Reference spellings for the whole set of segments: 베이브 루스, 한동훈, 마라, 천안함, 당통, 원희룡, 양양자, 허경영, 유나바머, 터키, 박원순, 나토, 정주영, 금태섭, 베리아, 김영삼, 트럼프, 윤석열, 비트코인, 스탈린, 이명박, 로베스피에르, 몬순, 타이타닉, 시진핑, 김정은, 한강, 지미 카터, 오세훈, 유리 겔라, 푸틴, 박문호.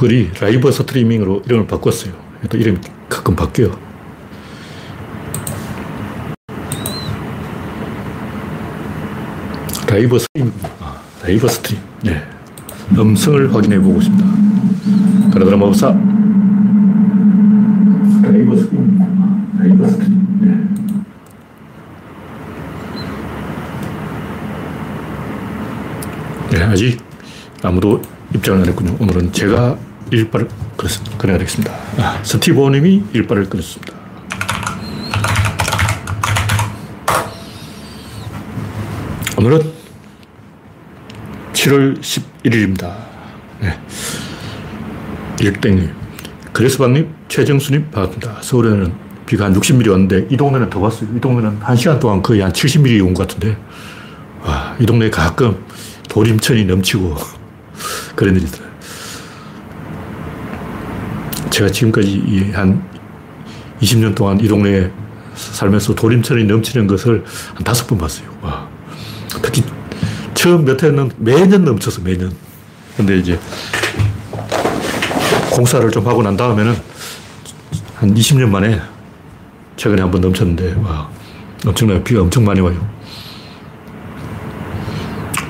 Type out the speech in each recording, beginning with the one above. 구글이 라이브 스트리밍으로 이름을 바꿨어요. 또 이름이 가끔 바뀌어요. 라이브 스트림, 라이브 스트림. 네. 음성을 확인해 보고 싶다. 가라드라 마법사. 라이브 스트림. 라이브 스트림. 네. 네, 아직 아무도 입장을 안 했군요. 오늘은 제가 일발을 꺼내야 되겠습니다. 스티브님이 일발을 꺼냈습니다. 오늘은 7월 11일입니다. 네. 일땡님, 그레스방님, 최정수님 반갑습니다. 서울에는 비가 한 60mm 왔는데 이 동네는 더 왔어요. 이 동네는 1시간 동안 거의 한 70mm 온 것 같은데, 와, 이 동네에 가끔 보림천이 넘치고 그런 일이 있더라고요. 제가 지금까지 한 20년 동안 이 동네에 살면서 보림천이 넘치는 것을 한 5번 봤어요. 와. 특히 처음 몇 해는 매년 넘쳐서 매년. 근데 이제 공사를 좀 하고 난 다음에는 한 20년 만에 최근에 한번 넘쳤는데, 와, 엄청나게 비가 엄청 많이 와요.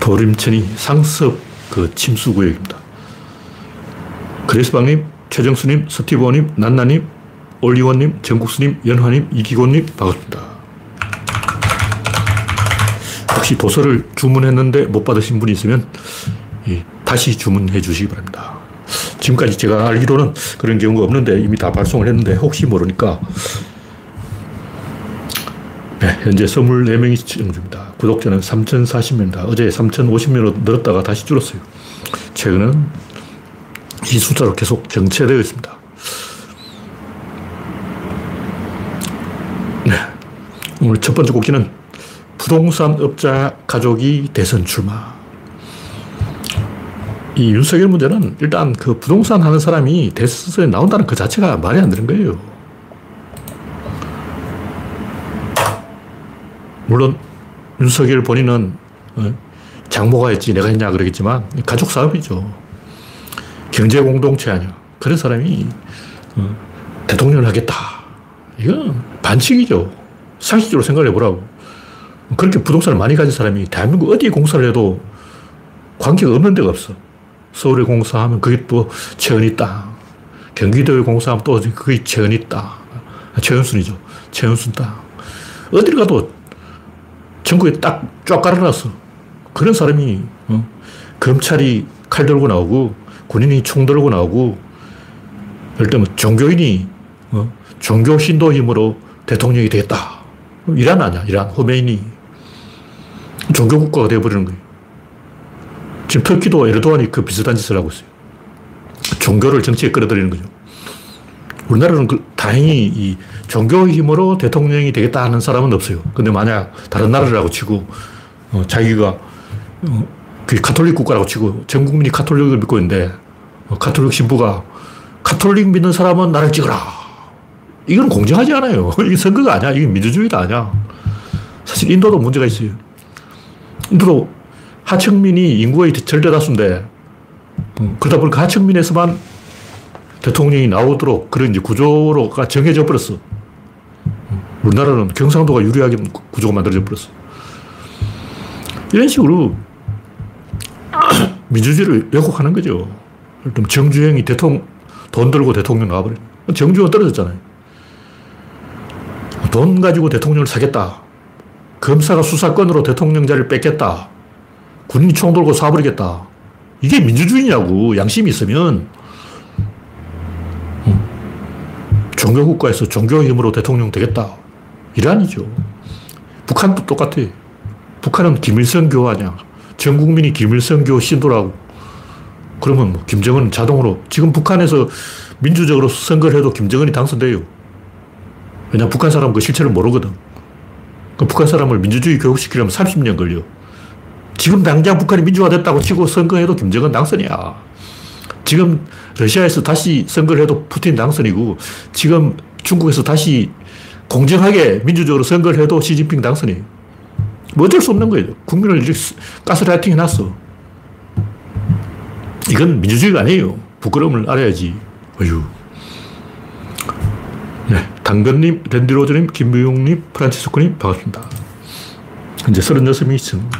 보림천이 상습 그 침수구역입니다. 그레스방님, 최정수님, 스티브님, 난나님, 올리원님, 정국수님, 연화님, 이기곤님 반갑습니다. 혹시 도서를 주문했는데 못 받으신 분이 있으면 다시 주문해 주시기 바랍니다. 지금까지 제가 알기로는 그런 경우가 없는데 이미 다 발송을 했는데 혹시 모르니까. 네, 현재 24명이 시청 중입니다. 구독자는 3,040명입니다. 어제 3,050명으로 늘었다가 다시 줄었어요. 최근은 이 숫자로 계속 정체되어 있습니다. 네, 오늘 첫 번째 곡기는 부동산 업자 가족이 대선 출마. 이 윤석열 문제는 일단 그 부동산 하는 사람이 대선에 나온다는 그 자체가 말이 안 되는 거예요. 물론 윤석열 본인은 장모가 했지 내가 했냐 그러겠지만 가족 사업이죠. 경제 공동체 아니야. 그런 사람이 대통령을 하겠다. 이건 반칙이죠. 상식적으로 생각을 해보라고. 그렇게 부동산을 많이 가진 사람이 대한민국 어디에 공사를 해도 관계가 없는 데가 없어. 서울에 공사하면 그게 또 최은희 땅. 경기도에 공사하면 또 그게 최은희 땅. 최은순이죠. 최은순 땅. 어딜 가도 전국에 딱 쫙 깔아놨어. 그런 사람이 검찰이 칼 들고 나오고 군인이 총 들고 나오고 예를 들면 종교인이 종교 신도 힘으로 대통령이 되겠다. 이란 아니야. 이란 호메인이 종교 국가가 되어버리는 거예요. 지금 터키도 에르도안이 그 비슷한 짓을 하고 있어요. 종교를 정치에 끌어들이는 거죠. 우리나라는 다행히 이 종교의 힘으로 대통령이 되겠다 하는 사람은 없어요. 근데 만약 다른 나라라고 치고, 자기가 그 가톨릭 국가라고 치고, 전 국민이 가톨릭을 믿고 있는데, 가톨릭 신부가 가톨릭 믿는 사람은 나를 찍어라. 이건 공정하지 않아요. 이게 선거가 아니야. 이게 민주주의가 아니야. 사실 인도도 문제가 있어요. 인도도 하층민이 인구의 절대다수인데, 그러다 보니까 하층민에서만 대통령이 나오도록 그런 이제 구조로가 정해져 버렸어. 우리나라는 경상도가 유리하게 구조가 만들어져 버렸어. 이런 식으로 민주주의를 왜곡하는 거죠. 정주영이 돈 들고 대통령 나와버려. 정주영 떨어졌잖아요. 돈 가지고 대통령을 사겠다. 검사가 수사권으로 대통령 자리를 뺏겠다. 군인이 총 들고 쏴버리겠다. 이게 민주주의냐고. 양심이 있으면. 종교국가에서 종교의 힘으로 대통령 되겠다. 이란이죠. 북한도 똑같아. 북한은 김일성교 아니야. 전 국민이 김일성교 신도라고. 그러면 뭐 김정은 자동으로. 지금 북한에서 민주적으로 선거를 해도 김정은이 당선돼요. 왜냐면 북한 사람은 그 실체를 모르거든. 북한 사람을 민주주의 교육시키려면 30년 걸려. 지금 당장 북한이 민주화됐다고 치고 선거해도 김정은 당선이야. 지금 러시아에서 다시 선거를 해도 푸틴 당선이고, 지금 중국에서 다시 공정하게 민주적으로 선거를 해도 시진핑 당선이에요. 뭐 어쩔 수 없는 거예요. 국민을 가스라이팅 해놨어. 이건 민주주의가 아니에요. 부끄러움을 알아야지. 어휴. 네. 당근님, 랜디로즈님, 김미용님, 프란치스코님, 반갑습니다. 이제 36명이 있습니다.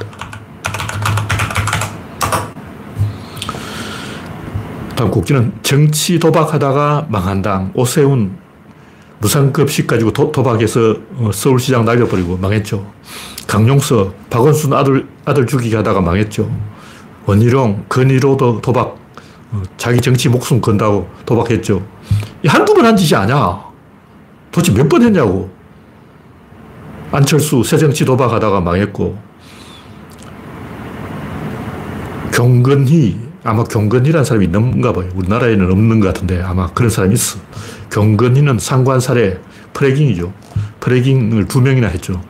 다음 곡지는 정치 도박하다가 망한당. 오세훈 무상급식 가지고 도박해서 서울시장 날려버리고 망했죠. 강용석, 박원순 아들 죽이기 하다가 망했죠. 원희룡, 건희로도 도박, 자기 정치 목숨 건다고 도박했죠. 한두 번 한 짓이 아니야. 도대체 몇 번 했냐고. 안철수, 새정치 도박하다가 망했고. 경건희, 아마 경건이라는 사람이 있는가 봐요. 우리나라에는 없는 것 같은데 아마 그런 사람이 있어. 경건이는 상관살해, 프레깅이죠. 프레깅을 2명이나 했죠.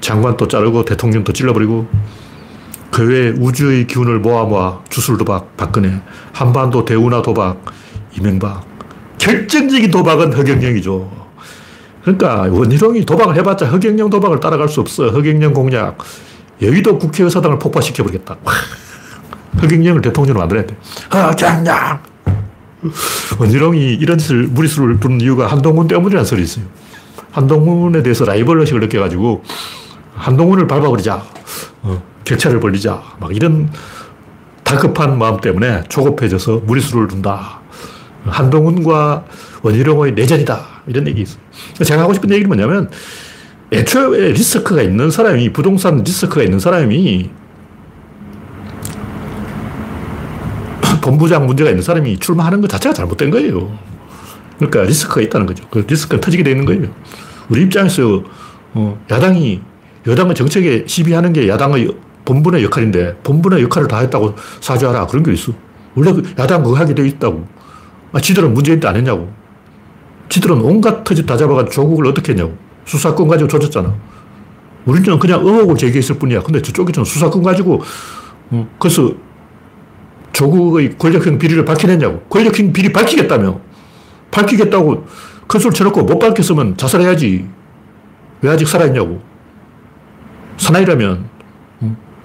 장관도 자르고 대통령도 찔러버리고. 그 외에 우주의 기운을 모아 주술도박, 박근혜. 한반도 대운하 도박, 이명박. 결정적인 도박은 허경영이죠. 그러니까 원희룡이 도박을 해봤자 허경영 도박을 따라갈 수 없어. 허경영 공약. 여의도 국회의사당을 폭파시켜버리겠다. 허경영을 대통령으로 만들어야 돼. 허경영! 원희룡이 이런 짓을, 무리수를 부른 이유가 한동훈 때문이라는 소리 있어요. 한동훈에 대해서 라이벌 의식을 느껴가지고 한동훈을 밟아버리자. 격차를 벌리자. 막 이런 다급한 마음 때문에 조급해져서 무리수를 둔다. 한동훈과 원희룡의 내전이다. 이런 얘기 있어요. 제가 하고 싶은 얘기는 뭐냐면, 애초에 리스크가 있는 사람이, 부동산 리스크가 있는 사람이, 본부장 문제가 있는 사람이 출마하는 것 자체가 잘못된 거예요. 그러니까 리스크가 있다는 거죠. 그 리스크가 터지게 되는 거예요. 우리 입장에서 야당이 여당의 정책에 시비하는 게 야당의 본분의 역할인데, 본분의 역할을 다 했다고 사죄하라. 그런 게 있어. 원래 야당 그거 하게 돼 있다고. 아, 지들은 문재인 때 안 했냐고. 지들은 온갖 터집 다 잡아가지고 조국을 어떻게 했냐고. 수사권 가지고 조졌잖아. 우리는 그냥 의혹을 제기했을 뿐이야. 근데 저쪽에서는 수사권 가지고 그래서 조국의 권력형 비리를 밝혀냈냐고. 권력형 비리 밝히겠다며. 밝히겠다고 큰소리 쳐놓고 못 밝혔으면 자살해야지. 왜 아직 살아있냐고. 사나이라면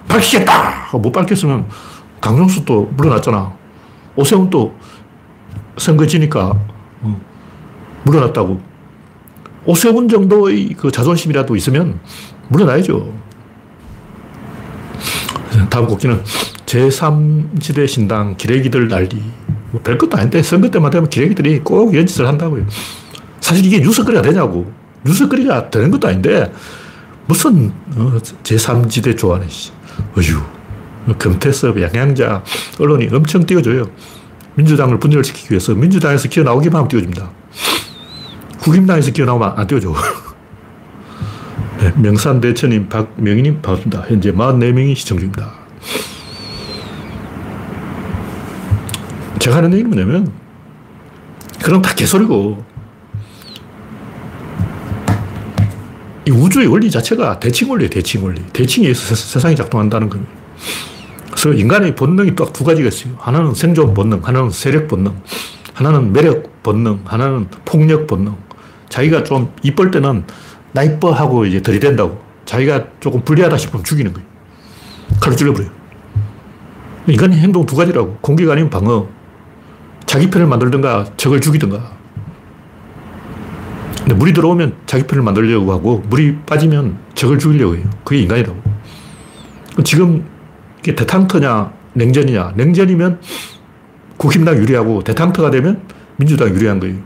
밝히겠다. 못 밝혔으면 강용수도 물러났잖아. 오세훈도 선거 지니까 물러났다고. 오세훈 정도의 그 자존심이라도 있으면 물러나야죠. 다음 곡지는 제3지대 신당 기레기들 난리. 뭐 별 것도 아닌데 선거 때만 되면 기레기들이 꼭 이런 짓을 한다고요. 사실 이게 뉴스거리가 되냐고. 뉴스거리가 되는 것도 아닌데 무슨 제3지대 좋아하네. 어휴, 금태섭, 양양자 언론이 엄청 띄워줘요. 민주당을 분열시키기 위해서 민주당에서 기어나오기만 하면 띄워줍니다. 국힘당에서 기어나오면 안 띄워줘. 네, 명산대천님, 박명희님 반갑습니다. 현재 44명이 시청 중입니다. 제가 하는 얘기는 뭐냐면 그럼 다 개소리고, 이 우주의 원리 자체가 대칭 원리예요. 대칭 원리. 대칭에 의해서 세상이 작동한다는 겁니다. 그래서 인간의 본능이 딱 두 가지가 있어요. 하나는 생존 본능, 하나는 세력 본능, 하나는 매력 본능, 하나는 폭력 본능. 자기가 좀 이쁠 때는 나 이뻐 하고 이제 들이댄다고. 자기가 조금 불리하다 싶으면 죽이는 거예요. 칼로 찔러버려요. 인간의 행동 두 가지라고. 공격 아니면 방어. 자기 편을 만들든가 적을 죽이든가. 근데 물이 들어오면 자기 편을 만들려고 하고, 물이 빠지면 적을 죽이려고 해요. 그게 인간이라고. 지금 이게 대탕터냐 냉전이냐. 냉전이면 국힘당 유리하고, 대탕터가 되면 민주당 유리한 거예요.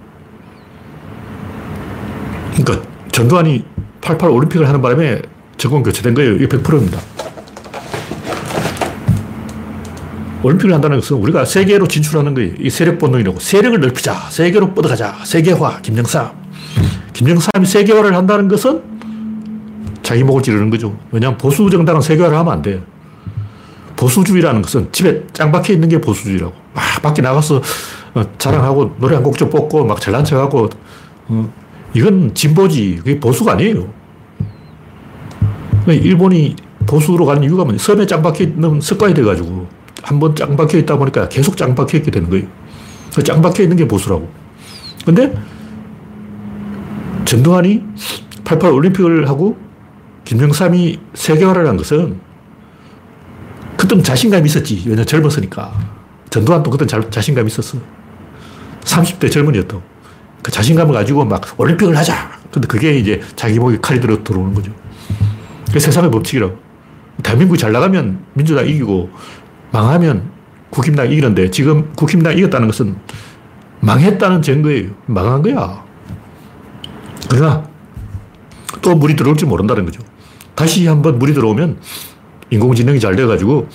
그러니까 전두환이 88 올림픽을 하는 바람에 정권 교체된 거예요. 이게 100%입니다. 올림픽을 한다는 것은 우리가 세계로 진출하는 거예요. 이 세력 본능이라고. 세력을 넓히자. 세계로 뻗어가자. 세계화. 김영삼. 김영삼이 세계화를 한다는 것은 자기 목을 찌르는 거죠. 왜냐하면 보수 정당은 세계화를 하면 안 돼요. 보수주의라는 것은 집에 짱 박혀 있는 게 보수주의라고. 막 밖에 나가서 자랑하고 노래 한 곡 좀 뽑고 막 잘난 척하고, 이건 진보지. 그게 보수가 아니에요. 일본이 보수로 가는 이유가 뭐냐. 섬에 짱 박혀 있는 습관이 돼가지고 한번 짱 박혀 있다 보니까 계속 짱 박혀 있게 되는 거예요. 그 짱 박혀 있는 게 보수라고. 근데 전두환이 88 올림픽을 하고 김영삼이 세계화를 한 것은 그때는 자신감이 있었지. 왜냐면 젊었으니까. 전두환도 그때 자신감이 있었어. 30대 젊은이였다고. 그 자신감을 가지고 막 올림픽을 하자. 근데 그게 이제 자기 목에 칼이 들어 들어오는 거죠. 그게 세상의 법칙이라고. 대한민국이 잘 나가면 민주당 이기고 망하면 국힘당 이기는데 지금 국힘당 이겼다는 것은 망했다는 증거예요. 망한 거야. 그러나 또 물이 들어올지 모른다는 거죠. 다시 한번 물이 들어오면 인공지능이 잘 돼가지고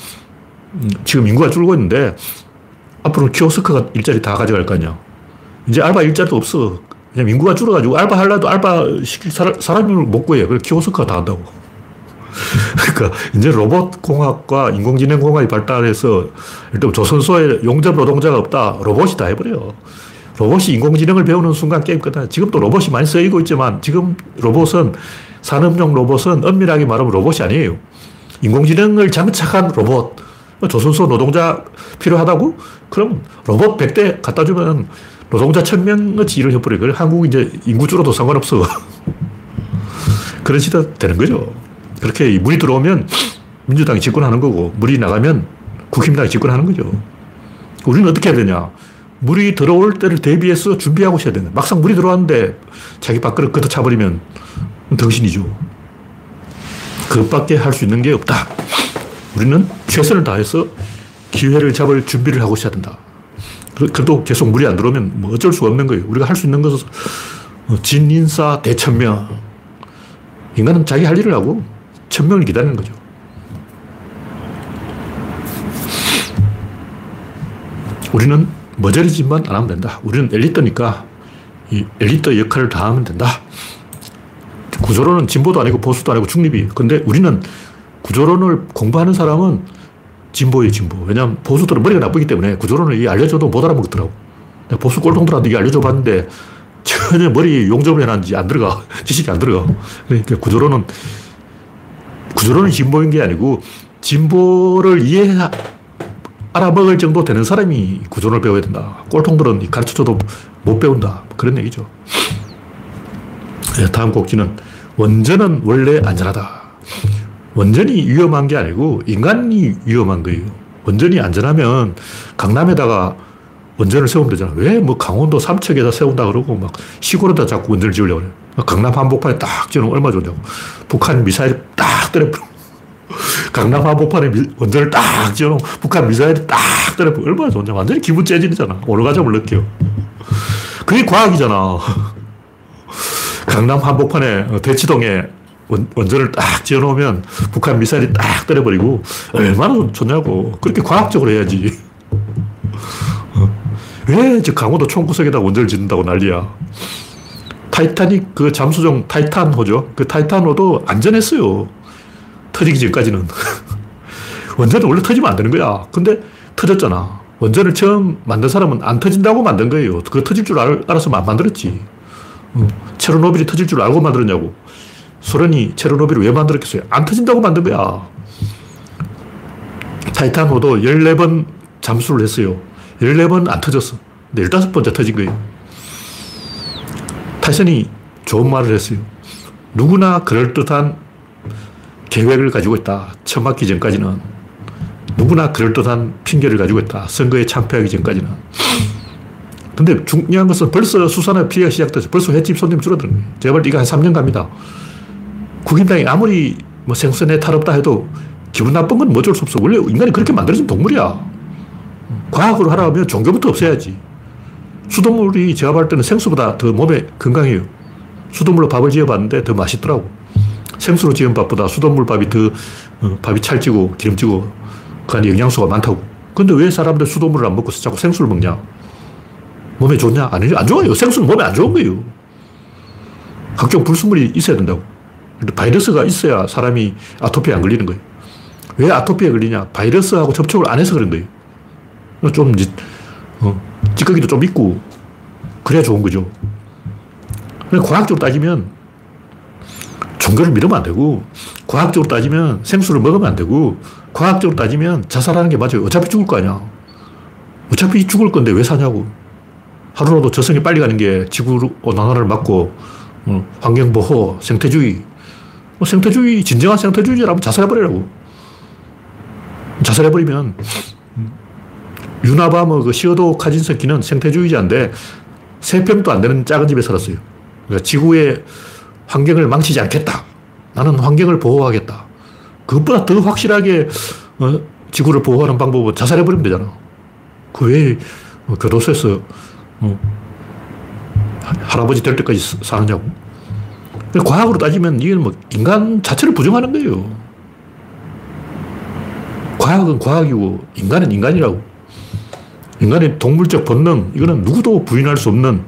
지금 인구가 줄고 있는데 앞으로는 키오스크가 일자리 다 가져갈 거 아니야. 이제 알바 일자리도 없어. 왜냐면 인구가 줄어가지고 알바 하려도 알바 시킬 사람을 못 구해요. 그래서 키오스크가 다 한다고. 그러니까 이제 로봇공학과 인공지능공학이 발달해서 일단 조선소에 용접 노동자가 없다. 로봇이 다 해버려요. 로봇이 인공지능을 배우는 순간 게임 끝나. 지금도 로봇이 많이 쓰이고 있지만 지금 로봇은 산업용 로봇은 엄밀하게 말하면 로봇이 아니에요. 인공지능을 장착한 로봇. 조선소 노동자 필요하다고? 그럼 로봇 100대 갖다 주면 노동자 1000명어치 일을 해버려요. 그래서 한국 이제 인구 줄어도 상관없어. 그런 시대 되는 거죠. 그렇게 물이 들어오면 민주당이 집권하는 거고 물이 나가면 국힘당이 집권하는 거죠. 우리는 어떻게 해야 되냐. 물이 들어올 때를 대비해서 준비하고 있어야 되는. 막상 물이 들어왔는데 자기 밥그릇 걷어 차버리면 정신이죠. 그것밖에 할 수 있는 게 없다. 우리는 최선을 다해서 기회를 잡을 준비를 하고 있어야 된다. 그래도 계속 물이 안 들어오면 뭐 어쩔 수가 없는 거예요. 우리가 할 수 있는 것은 진인사 대천명. 인간은 자기 할 일을 하고 천명을 기다리는 거죠. 우리는 머저리지만 안 하면 된다. 우리는 엘리트니까 이 엘리트 역할을 다 하면 된다. 구조론은 진보도 아니고 보수도 아니고 중립이에요. 근데 우리는 구조론을 공부하는 사람은 진보예요, 진보. 왜냐하면 보수들은 머리가 나쁘기 때문에 구조론을 알려줘도 못 알아먹더라고. 보수 꼴통들한테 이게 알려줘봤는데 전혀 머리 용접을 해놨는지 안 들어가. 지식이 안 들어가. 그러니까 구조론은 진보인 게 아니고 진보를 이해해야 알아먹을 정도 되는 사람이 구조론을 배워야 된다. 꼴통들은 가르쳐줘도 못 배운다. 그런 얘기죠. 네, 다음 곡지는 원전은 원래 안전하다. 원전이 위험한 게 아니고 인간이 위험한 거예요. 원전이 안전하면 강남에다가 원전을 세우면 되잖아. 왜 뭐 강원도 삼척에다 세운다 그러고 막 시골에다 자꾸 원전을 지으려고 그래. 강남 한복판에 딱 지으면 얼마 좋냐고. 북한 미사일 딱 때려버려. 강남 한복판에 원전을 딱 지어놓으면 북한 미사일이 딱 때려버려. 얼마나 좋냐. 완전히 기분 째지르잖아. 오르가즘을 느껴. 그게 과학이잖아. 강남 한복판에 대치동에 원전을 딱 지어놓으면 북한 미사일이 딱 때려버리고 얼마나 좋냐고. 그렇게 과학적으로 해야지. 왜 저 강원도 총구석에다 원전을 짓는다고 난리야. 타이타닉 그 잠수정 타이탄호죠. 그 타이탄호도 안전했어요. 터지기 전까지는. 원전은 원래 터지면 안 되는 거야. 근데 터졌잖아. 원전을 처음 만든 사람은 안 터진다고 만든 거예요. 그거 터질 줄 알았으면 안 만들었지. 체르노빌이 터질 줄 알고 만들었냐고. 소련이 체르노빌을 왜 만들었겠어요? 안 터진다고 만든 거야. 타이탄호도 14번 잠수를 했어요. 14번 안 터졌어. 근데 15번째 터진 거예요. 타이슨이 좋은 말을 했어요. 누구나 그럴듯한 계획을 가지고 있다. 처맞기 전까지는. 누구나 그럴듯한 핑계를 가지고 있다. 선거에 참패하기 전까지는. 근데 중요한 것은 벌써 수산업 피해가 시작돼서 벌써 횟집 손님 줄어드는 거예요. 제가 볼 때 이거 한 3년 갑니다. 국힘당이 아무리 뭐 생선에 탈없다 해도 기분 나쁜 건 뭐 어쩔 수 없어. 원래 인간이 그렇게 만들어진 동물이야. 과학으로 하라면 종교부터 없애야지. 수돗물이 제가 볼 때는 생수보다 더 몸에 건강해요. 수돗물로 밥을 지어봤는데 더 맛있더라고. 생수로 지은 밥보다 수돗물 밥이 더 밥이 찰지고 기름지고 그 안에 영양소가 많다고. 근데 왜 사람들 수돗물을 안 먹고 자꾸 생수를 먹냐? 몸에 좋냐? 아니죠. 안 좋아요. 생수는 몸에 안 좋은 거예요. 각종 불순물이 있어야 된다고. 바이러스가 있어야 사람이 아토피에 안 걸리는 거예요. 왜 아토피에 걸리냐? 바이러스하고 접촉을 안 해서 그런 거예요. 좀 찌꺼기도 좀 있고 그래야 좋은 거죠. 과학적으로 따지면 종교를 믿으면 안 되고, 과학적으로 따지면 생수를 먹으면 안 되고, 과학적으로 따지면 자살하는 게 맞아요. 어차피 죽을 거 아니야. 어차피 죽을 건데 왜 사냐고. 하루라도 저승에 빨리 가는 게 지구온난화를 막고 환경보호, 생태주의. 생태주의, 진정한 생태주의라면 자살해버리라고. 자살해버리면 유나바머 그 시어도 카진스키는 생태주의자인데 세 평도 안 되는 작은 집에 살았어요. 그러니까 지구의 환경을 망치지 않겠다. 나는 환경을 보호하겠다. 그것보다 더 확실하게 지구를 보호하는 방법은 자살해버리면 되잖아. 그 외에 교도소에서 할아버지 될 때까지 사느냐고. 과학으로 따지면 이건 뭐 인간 자체를 부정하는 거예요. 과학은 과학이고 인간은 인간이라고. 인간의 동물적 본능, 이거는 누구도 부인할 수 없는,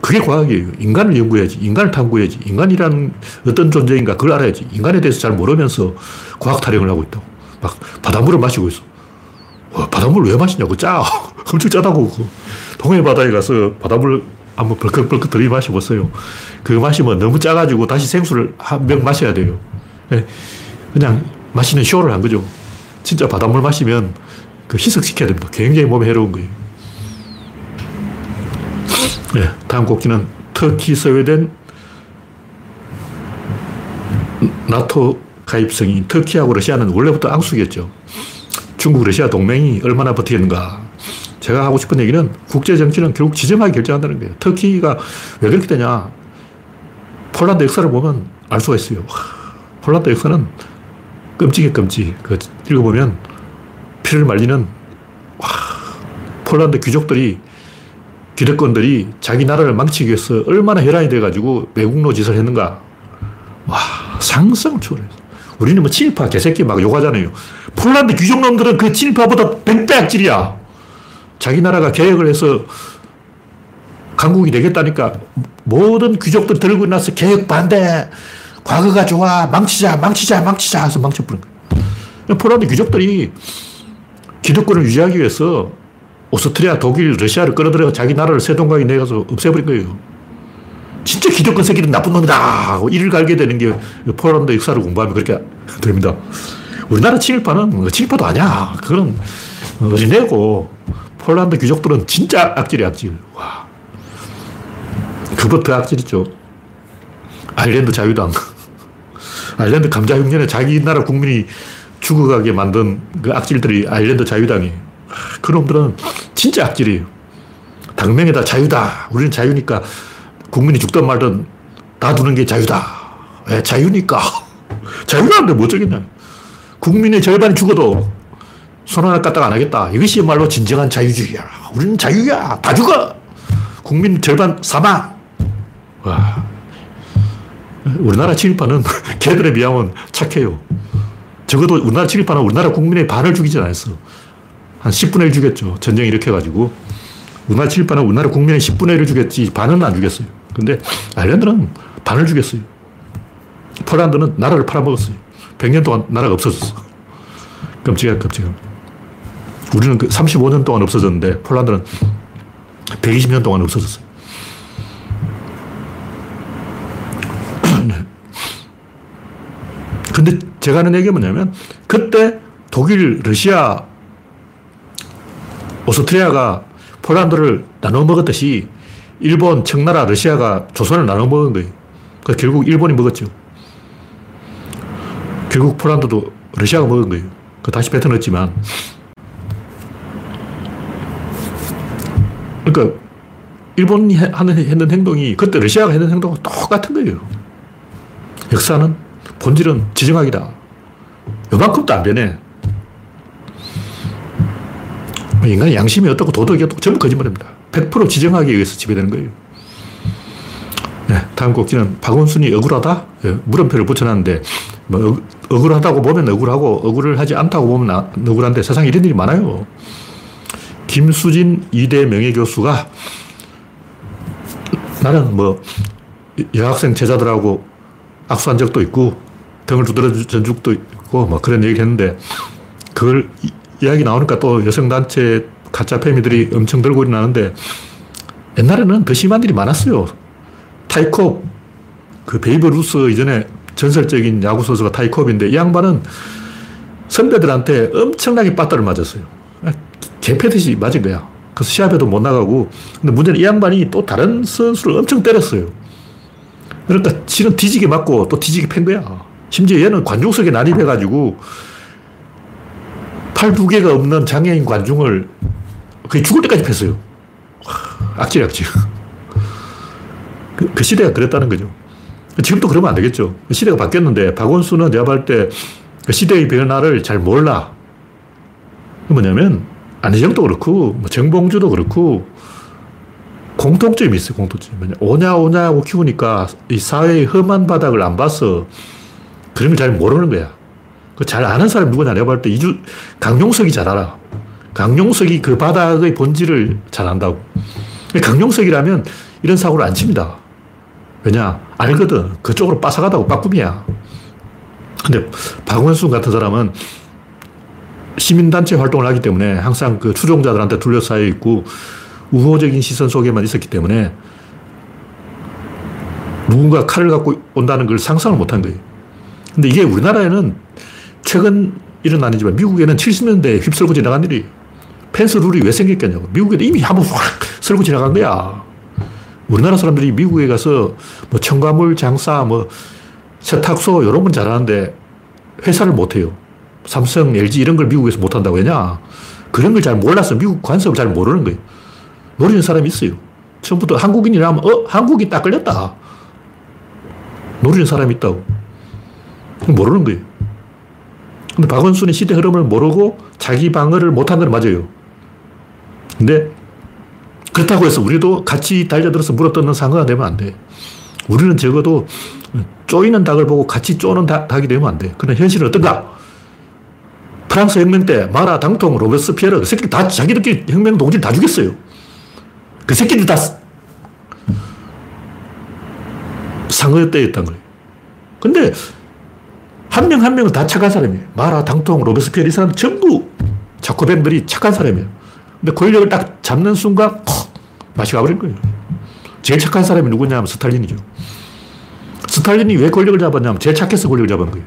그게 과학이에요. 인간을 연구해야지, 인간을 탐구해야지, 인간이란 어떤 존재인가 그걸 알아야지. 인간에 대해서 잘 모르면서 과학 타령을 하고 있다고. 막 바닷물을 마시고 있어. 와, 바닷물 왜 마시냐고. 짜. 엄청 짜다고. 동해 바다에 가서 바닷물 한번 벌컥벌컥 들이마셔 보세요. 그 마시면 너무 짜가지고 다시 생수를 한 병 마셔야 돼요. 그냥 마시는 쇼를 한 거죠. 진짜 바닷물 마시면 그 희석시켜야 됩니다. 굉장히 몸에 해로운 거예요. 네, 다음 곡기는 터키, 스웨덴, 나토 가입성이. 터키하고 러시아는 원래부터 앙숙이었죠. 중국, 러시아 동맹이 얼마나 버티겠는가. 제가 하고 싶은 얘기는 국제정치는 결국 지점하게 결정한다는 거예요. 터키가 왜 그렇게 되냐. 폴란드 역사를 보면 알 수가 있어요. 와, 폴란드 역사는 끔찍해, 끔찍. 그 읽어보면 피를 말리는, 와, 폴란드 귀족들이, 기득권들이 자기 나라를 망치기 위해서 얼마나 혈안이 돼가지고 매국노 짓을 했는가. 와, 상상을 초월했어. 우리는 뭐 친일파 개새끼 막 욕하잖아요. 폴란드 귀족놈들은 그 친일파보다 100배 악질이야. 자기 나라가 개혁을 해서 강국이 되겠다니까 모든 귀족들 들고 나서 개혁 반대, 과거가 좋아, 망치자, 망치자, 망치자 해서 망쳐버린 거예요. 폴란드 귀족들이 기득권을 유지하기 위해서 오스트리아, 독일, 러시아를 끌어들여서 자기 나라를 세동강에 내가서 없애버린 거예요. 진짜 기득권 새끼는 나쁜 놈이다 하고 이를 갈게 되는 게 폴란드 역사를 공부하면 그렇게 됩니다. 우리나라 친일파는 친일파도 아니야. 그건 어린애고, 폴란드 귀족들은 진짜 악질이야, 악질. 와, 그것도 악질이죠. 아일랜드 자유당. 아일랜드 감자 흉년에 자기 나라 국민이 죽어가게 만든 그 악질들이 아일랜드 자유당이에요. 그놈들은 진짜 악질이에요. 당명에다 자유다. 우리는 자유니까 국민이 죽든 말든 놔두는 게 자유다. 왜? 자유니까. 자유라는데 뭐 어쩌겠냐. 국민의 절반이 죽어도 손 하나 까딱 안 하겠다. 이것이 말로 진정한 자유주의야. 우리는 자유야. 다 죽어. 국민 절반 사망. 와. 우리나라 친일파는 걔들에 비하면 착해요. 적어도 우리나라 친일파는 우리나라 국민의 반을 죽이진 않았어. 한 10분의 1 주겠죠. 전쟁 일으켜가지고. 우리나라 친일파는 우리나라 국민의 10분의 1을 주겠지, 반은 안 주겠어요. 근데 아일랜드는 반을 주겠어요. 폴란드는 나라를 팔아먹었어요. 100년 동안 나라가 없어졌어. 끔찍해, 끔찍해. 우리는 그 35년 동안 없어졌는데, 폴란드는 120년 동안 없어졌어요. 근데 제가 하는 얘기가 뭐냐면, 그때 독일, 러시아, 오스트리아가 폴란드를 나눠 먹었듯이 일본, 청나라, 러시아가 조선을 나눠 먹은 거예요. 그러니까 결국 일본이 먹었죠. 결국 폴란드도 러시아가 먹은 거예요. 그 다시 뱉어냈지만. 그러니까 일본이 했는 행동이 그때 러시아가 했는 행동과 똑같은 거예요. 역사는 본질은 지정학이다. 요만큼도 안 되네. 인간의 양심이 어떻고 도덕이 어떻고 전부 거짓말입니다. 100% 지정하기 위해서 지배되는 거예요. 네, 다음 곡지는 박원순이 억울하다? 네, 물음표를 붙여놨는데, 뭐 억울하다고 보면 억울하고 억울을 하지 않다고 보면 억울한데 세상에 이런 일이 많아요. 김수진 이대 명예교수가, 나는 뭐 여학생 제자들하고 악수한 적도 있고 등을 두드려준 적도 있고 뭐 그런 얘기를 했는데, 그걸 이야기 나오니까 또 여성단체 가짜 페미들이 엄청 들고 일어나는데, 옛날에는 더 심한 일이 많았어요. 타이콥, 그 베이브 루스 이전에 전설적인 야구선수가 타이콥인데, 이 양반은 선배들한테 엄청나게 빠따를 맞았어요. 개패듯이 맞은 거야. 그래서 시합에도 못 나가고. 근데 문제는 이 양반이 또 다른 선수를 엄청 때렸어요. 그러니까 실은 뒤지게 맞고 또 뒤지게 팬 거야. 심지어 얘는 관중석에 난입해가지고 팔 두 개가 없는 장애인 관중을 거의 죽을 때까지 팼어요. 악질이 악질. 그 시대가 그랬다는 거죠. 지금도 그러면 안 되겠죠. 시대가 바뀌었는데 박원순은 내가 봤을 때 그 시대의 변화를 잘 몰라. 그 뭐냐면 안희정도 그렇고 뭐 정봉주도 그렇고 공통점이 있어요. 공통점이 뭐냐, 오냐 하고 키우니까 이 사회의 험한 바닥을 안 봐서 그런 걸 잘 모르는 거야. 그 잘 아는 사람이 누구냐 내가 봤을 때 강용석이 잘 알아. 강용석이 그 바닥의 본질을 잘 안다고. 강용석이라면 이런 사고를 안 칩니다. 왜냐? 알거든. 그쪽으로 빠삭하다고. 빠꿈이야. 근데 박원순 같은 사람은 시민단체 활동을 하기 때문에 항상 그 추종자들한테 둘러싸여 있고 우호적인 시선 속에만 있었기 때문에 누군가 칼을 갖고 온다는 걸 상상을 못한 거예요. 근데 이게 우리나라에는 최근 일은 아니지만 미국에는 70년대에 휩쓸고 지나간 일이 펜스 룰이 왜 생겼겠냐고. 미국에도 이미 한번 확 쓸고 지나간 거야. 우리나라 사람들이 미국에 가서 뭐 첨가물 장사, 뭐 세탁소 이런 건 잘하는데 회사를 못해요. 삼성, LG 이런 걸 미국에서 못한다고 하냐. 그런 걸 잘 몰라서 미국 관습을 잘 모르는 거예요. 모르는 사람이 있어요. 처음부터 한국인이라면 한국이 딱 걸렸다. 모르는 사람이 있다고. 모르는 거예요. 근데 박원순이 시대 흐름을 모르고 자기 방어를 못한 건 맞아요. 근데 그렇다고 해서 우리도 같이 달려들어서 물어뜯는 상어가 되면 안 돼. 우리는 적어도 쪼이는 닭을 보고 같이 쪼는 닭이 되면 안 돼. 그러나 현실은 어떤가? 프랑스 혁명 때 마라, 당통, 로베스피에르 그 새끼들 다 자기들끼리 혁명 동지를 다 죽였어요. 그 새끼들 다 상어 때였단 거예요. 근데 한 명 한 명은 다 착한 사람이에요. 마라, 당통, 로베스피에르 이 사람 전부 자코뱅들이 착한 사람이에요. 근데 권력을 딱 잡는 순간 콕 맛이 가버린 거예요. 제일 착한 사람이 누구냐 하면 스탈린이죠. 스탈린이 왜 권력을 잡았냐 하면 제일 착해서 권력을 잡은 거예요.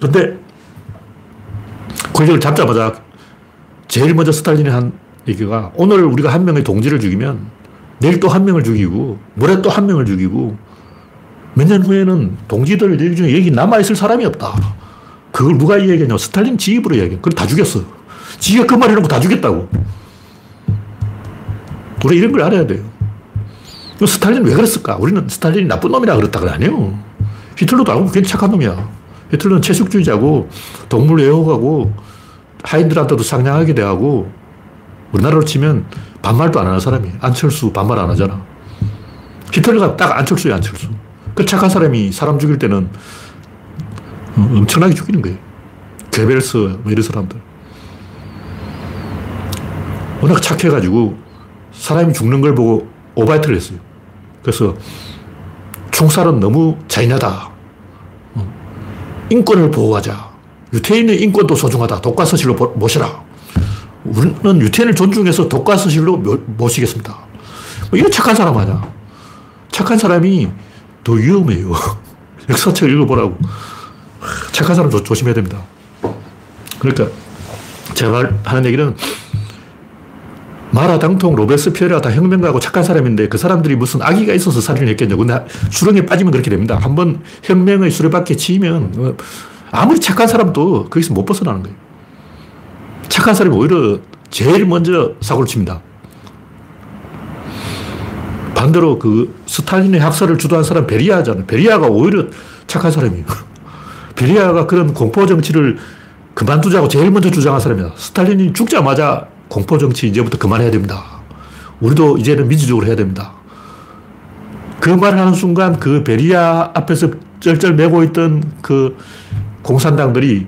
근데 권력을 잡자마자 제일 먼저 스탈린이 한 얘기가 오늘 우리가 한 명의 동지를 죽이면 내일 또 한 명을 죽이고 모레 또 한 명을 죽이고 몇 년 후에는 동지들 얘기 중에 얘기 남아있을 사람이 없다. 그걸 누가 이야기했냐면 스탈린 지입으로 이야기해. 그걸 다 죽였어. 지가 그 말을 해놓고 다 죽였다고. 우리 이런 걸 알아야 돼요. 스탈린 왜 그랬을까? 우리는 스탈린이 나쁜 놈이라 그랬다. 그건 아니에요. 히틀러도 알고 괜히 착한 놈이야. 히틀러는 채식주의자고 동물 애호가고 하인들한테도 상냥하게 대하고 우리나라로 치면 반말도 안 하는 사람이에요. 안철수 반말 안 하잖아. 히틀러가 딱 안철수야. 안철수. 그 착한 사람이 사람 죽일 때는 엄청나게 죽이는 거예요. 괴벨스 뭐 이런 사람들. 워낙 착해가지고 사람이 죽는 걸 보고 오바이트를 했어요. 그래서 총살은 너무 잔인하다. 인권을 보호하자. 유태인의 인권도 소중하다. 독과 서실로 모시라. 우리는 유태인을 존중해서 독과 서실로 모시겠습니다. 뭐 이런 착한 사람 아니야. 착한 사람이 더 위험해요. 역사책 읽어보라고. 착한 사람 조심해야 됩니다. 그러니까 제가 하는 얘기는 마라, 당통, 로베스피에르가 다 혁명가고 착한 사람인데 그 사람들이 무슨 악의가 있어서 살인을 했겠냐고. 근데 수렁에 빠지면 그렇게 됩니다. 한번 혁명의 수레바퀴에 치이면 아무리 착한 사람도 거기서 못 벗어나는 거예요. 착한 사람이 오히려 제일 먼저 사고를 칩니다. 반대로 그 스탈린의 학살을 주도한 사람 베리아잖아요. 베리아가 오히려 착한 사람이에요. 베리아가 그런 공포정치를 그만두자고 제일 먼저 주장한 사람이야. 스탈린이 죽자마자 공포정치 이제부터 그만해야 됩니다. 우리도 이제는 민주적으로 해야 됩니다. 그 말을 하는 순간 그 베리아 앞에서 쩔쩔매고 있던 그 공산당들이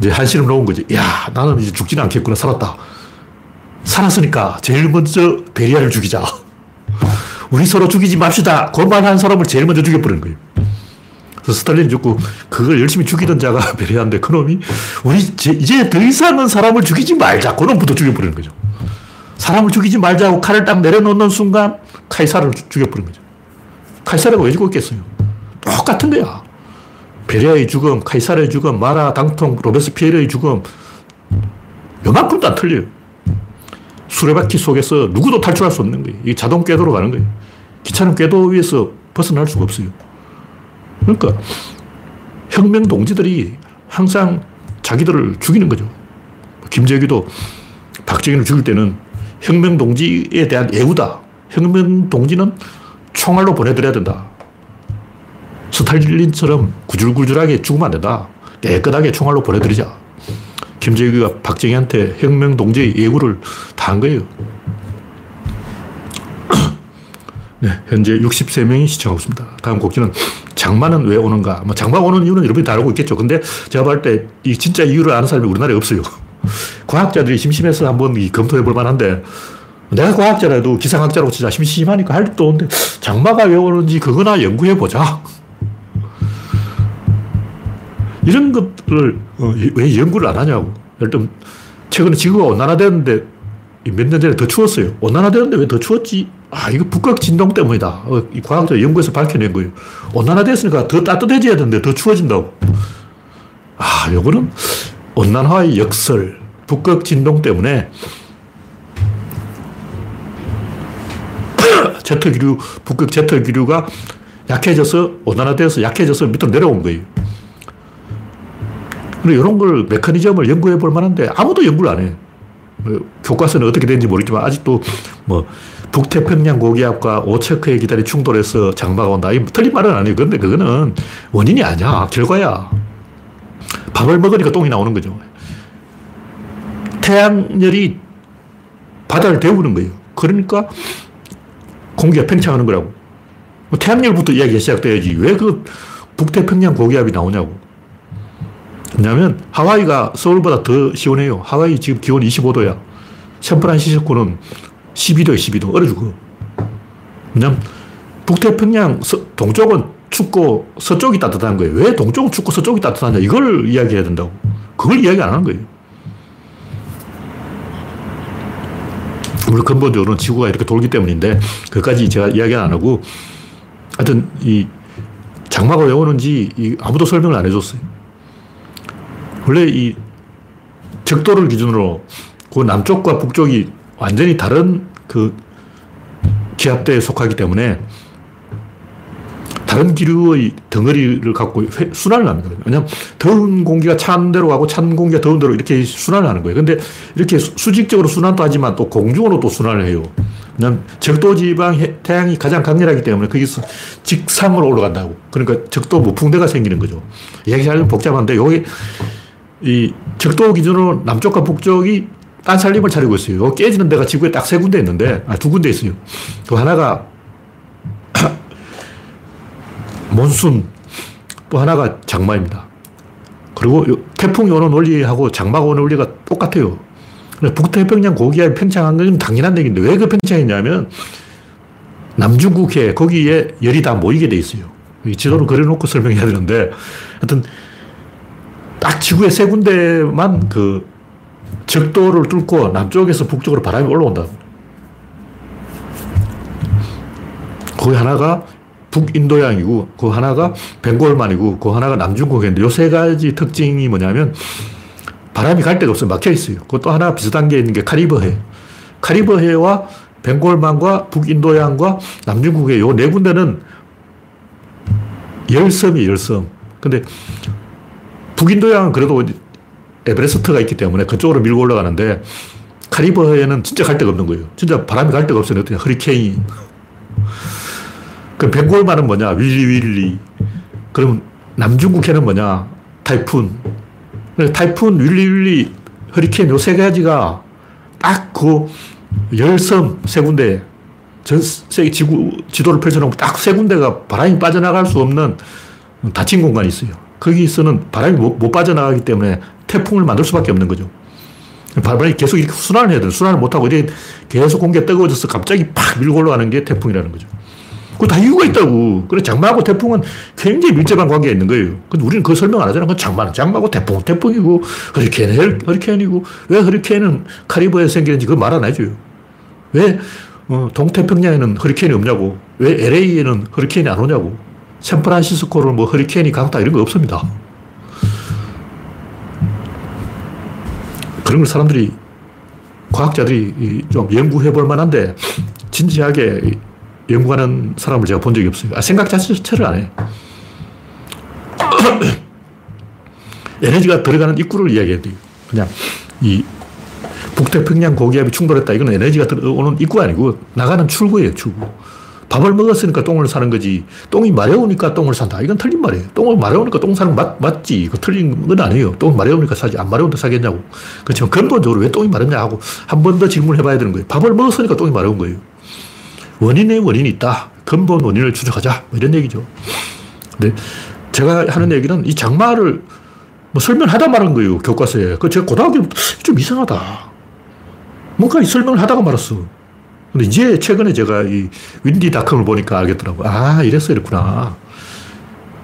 이제 한시름 놓은 거지. 야, 나는 이제 죽지는 않겠구나. 살았다. 살았으니까 제일 먼저 베리아를 죽이자. 우리 서로 죽이지 맙시다. 그 말한 사람을 제일 먼저 죽여버린 거예요. 그래서 스탈린이 죽고 그걸 열심히 죽이던 자가 베리아인데 그놈이 우리 이제 더 이상은 사람을 죽이지 말자. 그놈부터 죽여버리는 거죠. 사람을 죽이지 말자고 칼을 딱 내려놓는 순간 카이사르를 죽여버리는 거죠. 카이사르가 왜 죽었겠어요? 똑같은 거야. 베리아의 죽음, 카이사르의 죽음, 마라, 당통, 로베스피에르의 죽음 요만큼도 안 틀려요. 수레바퀴 속에서 누구도 탈출할 수 없는 거예요. 이게 자동 궤도로 가는 거예요. 기차는 궤도 위에서 벗어날 수가 없어요. 그러니까 혁명 동지들이 항상 자기들을 죽이는 거죠. 김정희도 박정희를 죽일 때는 혁명동지에 대한 예우다. 혁명동지는 총알로 보내드려야 된다. 스탈린처럼 구줄구줄하게 죽으면 안 된다. 깨끗하게 총알로 보내드리자. 김정희가 박정희한테 혁명동지의 예우를 다 한 거예요. 네, 현재 63명이 시청하고 있습니다. 다음 곡지는 장마는 왜 오는가? 뭐 장마 오는 이유는 여러분이 다 알고 있겠죠. 근데 제가 봤을 때 이 진짜 이유를 아는 사람이 우리나라에 없어요. 과학자들이 심심해서 한번 검토해 볼 만한데, 내가 과학자라도 기상학자라고 치자. 심심하니까 할 일도 없는데 장마가 왜 오는지 그거나 연구해 보자. 이런 것들을 왜 연구를 안 하냐고. 예를 들면 최근에 지구가 온난화되는데 몇 년 전에 더 추웠어요. 온난화되는데 왜 더 추웠지? 아, 이거 북극 진동 때문이다. 이 과학자가 연구해서 밝혀낸 거예요. 온난화됐으니까 더 따뜻해져야 되는데 더 추워진다고. 아, 요거는 온난화의 역설, 북극 진동 때문에 제트기류, 북극 제트기류가 약해져서, 온난화되어서 약해져서 밑으로 내려온 거예요. 근데 이런 걸, 메커니즘을 연구해 볼 만한데 아무도 연구를 안 해. 교과서는 어떻게 되는지 모르겠지만 아직도 뭐 북태평양 고기압과 오체크의 기달이 충돌해서 장마가 온다. 이 틀린 말은 아니에요. 그런데 그거는 원인이 아니야. 결과야. 밥을 먹으니까 똥이 나오는 거죠. 태양열이 바다를 데우는 거예요. 그러니까 공기가 팽창하는 거라고. 태양열부터 이야기가 시작돼야지. 왜 그 북태평양 고기압이 나오냐고. 왜냐하면 하와이가 서울보다 더 시원해요. 하와이 지금 기온 25도야. 샌프란시스코는 12도에 12도. 얼어 죽어. 왜냐하면 북태평양 동쪽은 춥고 서쪽이 따뜻한 거예요. 왜 동쪽은 춥고 서쪽이 따뜻하냐. 이걸 이야기해야 된다고. 그걸 이야기 안 하는 거예요. 물론 근본적으로는 지구가 이렇게 돌기 때문인데 그것까지 제가 이야기 안 하고, 하여튼 이 장마가 왜 오는지 아무도 설명을 안 해줬어요. 원래 이 적도를 기준으로 그 남쪽과 북쪽이 완전히 다른 그 기압대에 속하기 때문에 다른 기류의 덩어리를 갖고 순환을 하는 거예요. 왜냐하면 더운 공기가 찬 데로 가고 찬 공기가 더운 데로 이렇게 순환을 하는 거예요. 근데 이렇게 수직적으로 순환도 하지만 또 공중으로 또 순환을 해요. 왜냐하면 적도 지방 태양이 가장 강렬하기 때문에 거기서 직상으로 올라간다고. 그러니까 적도 무풍대가 생기는 거죠. 얘기 하려면 복잡한데 여기 이 적도 기준으로 남쪽과 북쪽이 딴살림을 차리고 있어요. 여기 깨지는 데가 지구에 딱 세 군데 있는데, 두 군데 있어요. 그 하나가 몬순, 또 하나가 장마입니다. 그리고 태풍이 오는 원리하고 장마가 오는 원리가 똑같아요. 북태평양 고기압이 팽창한 건 당연한 얘기인데 왜 그 팽창했냐면 남중국해 거기에 열이 다 모이게 돼 있어요. 이 지도로 그려놓고 설명해야 되는데 하여튼 딱 지구의 세 군데만 그 적도를 뚫고 남쪽에서 북쪽으로 바람이 올라온다. 그 하나가 북인도양이고, 그 하나가 벵골만이고, 그 하나가 남중국해인데, 요 세 가지 특징이 뭐냐면, 바람이 갈 데가 없어요. 막혀 있어요. 그것도 하나 비슷한 게 있는 게 카리브해. 카리브해와 벵골만과 북인도양과 남중국해, 요 네 군데는 열섬이에요, 열섬. 근데 북인도양은 그래도 에베레스트가 있기 때문에 그쪽으로 밀고 올라가는데, 카리브해는 진짜 갈 데가 없는 거예요. 진짜 바람이 갈 데가 없어요. 어떻게 허리케인. 그럼 벵골만은 뭐냐? 윌리. 그럼 남중국해는 뭐냐? 타이푼. 타이푼, 윌리, 허리케인 요 세 가지가 딱 그 열섬 세 군데, 전 세계 지구 지도를 펼쳐놓으면 딱 세 군데가 바람이 빠져나갈 수 없는 닫힌 공간이 있어요. 거기서는 바람이 못 빠져나가기 때문에 태풍을 만들 수밖에 없는 거죠. 바람이 계속 이렇게 순환을 해야 돼요. 순환을 못하고 이제 계속 공기가 뜨거워져서 갑자기 팍 밀고 올라가는 게 태풍이라는 거죠. 그거 다 이유가 있다고. 그래, 장마하고 태풍은 굉장히 밀접한 관계가 있는 거예요. 근데 우리는 그 설명 안 하잖아. 그건 장마는 장마고 태풍은 태풍이고, 허리케인은 허리케인이고, 왜 허리케인은 카리브해에 생기는지 그걸 말 안 해줘요. 왜 동태평양에는 허리케인이 없냐고. 왜 LA에는 허리케인이 안 오냐고. 샌프란시스코는 뭐 허리케인이 강타 이런 거 없습니다. 그런 걸 사람들이, 과학자들이 좀 연구해 볼 만한데, 진지하게 연구하는 사람을 제가 본 적이 없어요. 생각 자체를 안 해. 에너지가 들어가는 입구를 이야기해야 돼요. 그냥 이 북태평양 고기압이 충돌했다. 이건 에너지가 들어오는 입구가 아니고 나가는 출구예요. 출구. 밥을 먹었으니까 똥을 사는 거지. 똥이 마려우니까 똥을 산다. 이건 틀린 말이에요. 똥을 마려우니까 똥 사는 건 맞지. 이거 틀린 건 아니에요. 똥이 마려우니까 사지. 안 마려운데 사겠냐고. 그렇지만 근본적으로 왜 똥이 마렵냐 하고 한 번 더 질문을 해봐야 되는 거예요. 밥을 먹었으니까 똥이 마려운 거예요. 원인에 원인이 있다. 근본 원인을 추적하자. 뭐 이런 얘기죠. 근데 제가 하는 얘기는 이 장마를 뭐 설명하다 말한 거예요. 교과서에. 그 제가 고등학교 때부터 좀 이상하다. 뭔가 설명을 하다가 말았어. 근데 이제 최근에 제가 이 윈디닷컴을 보니까 알겠더라고요. 아, 이래서 이랬구나.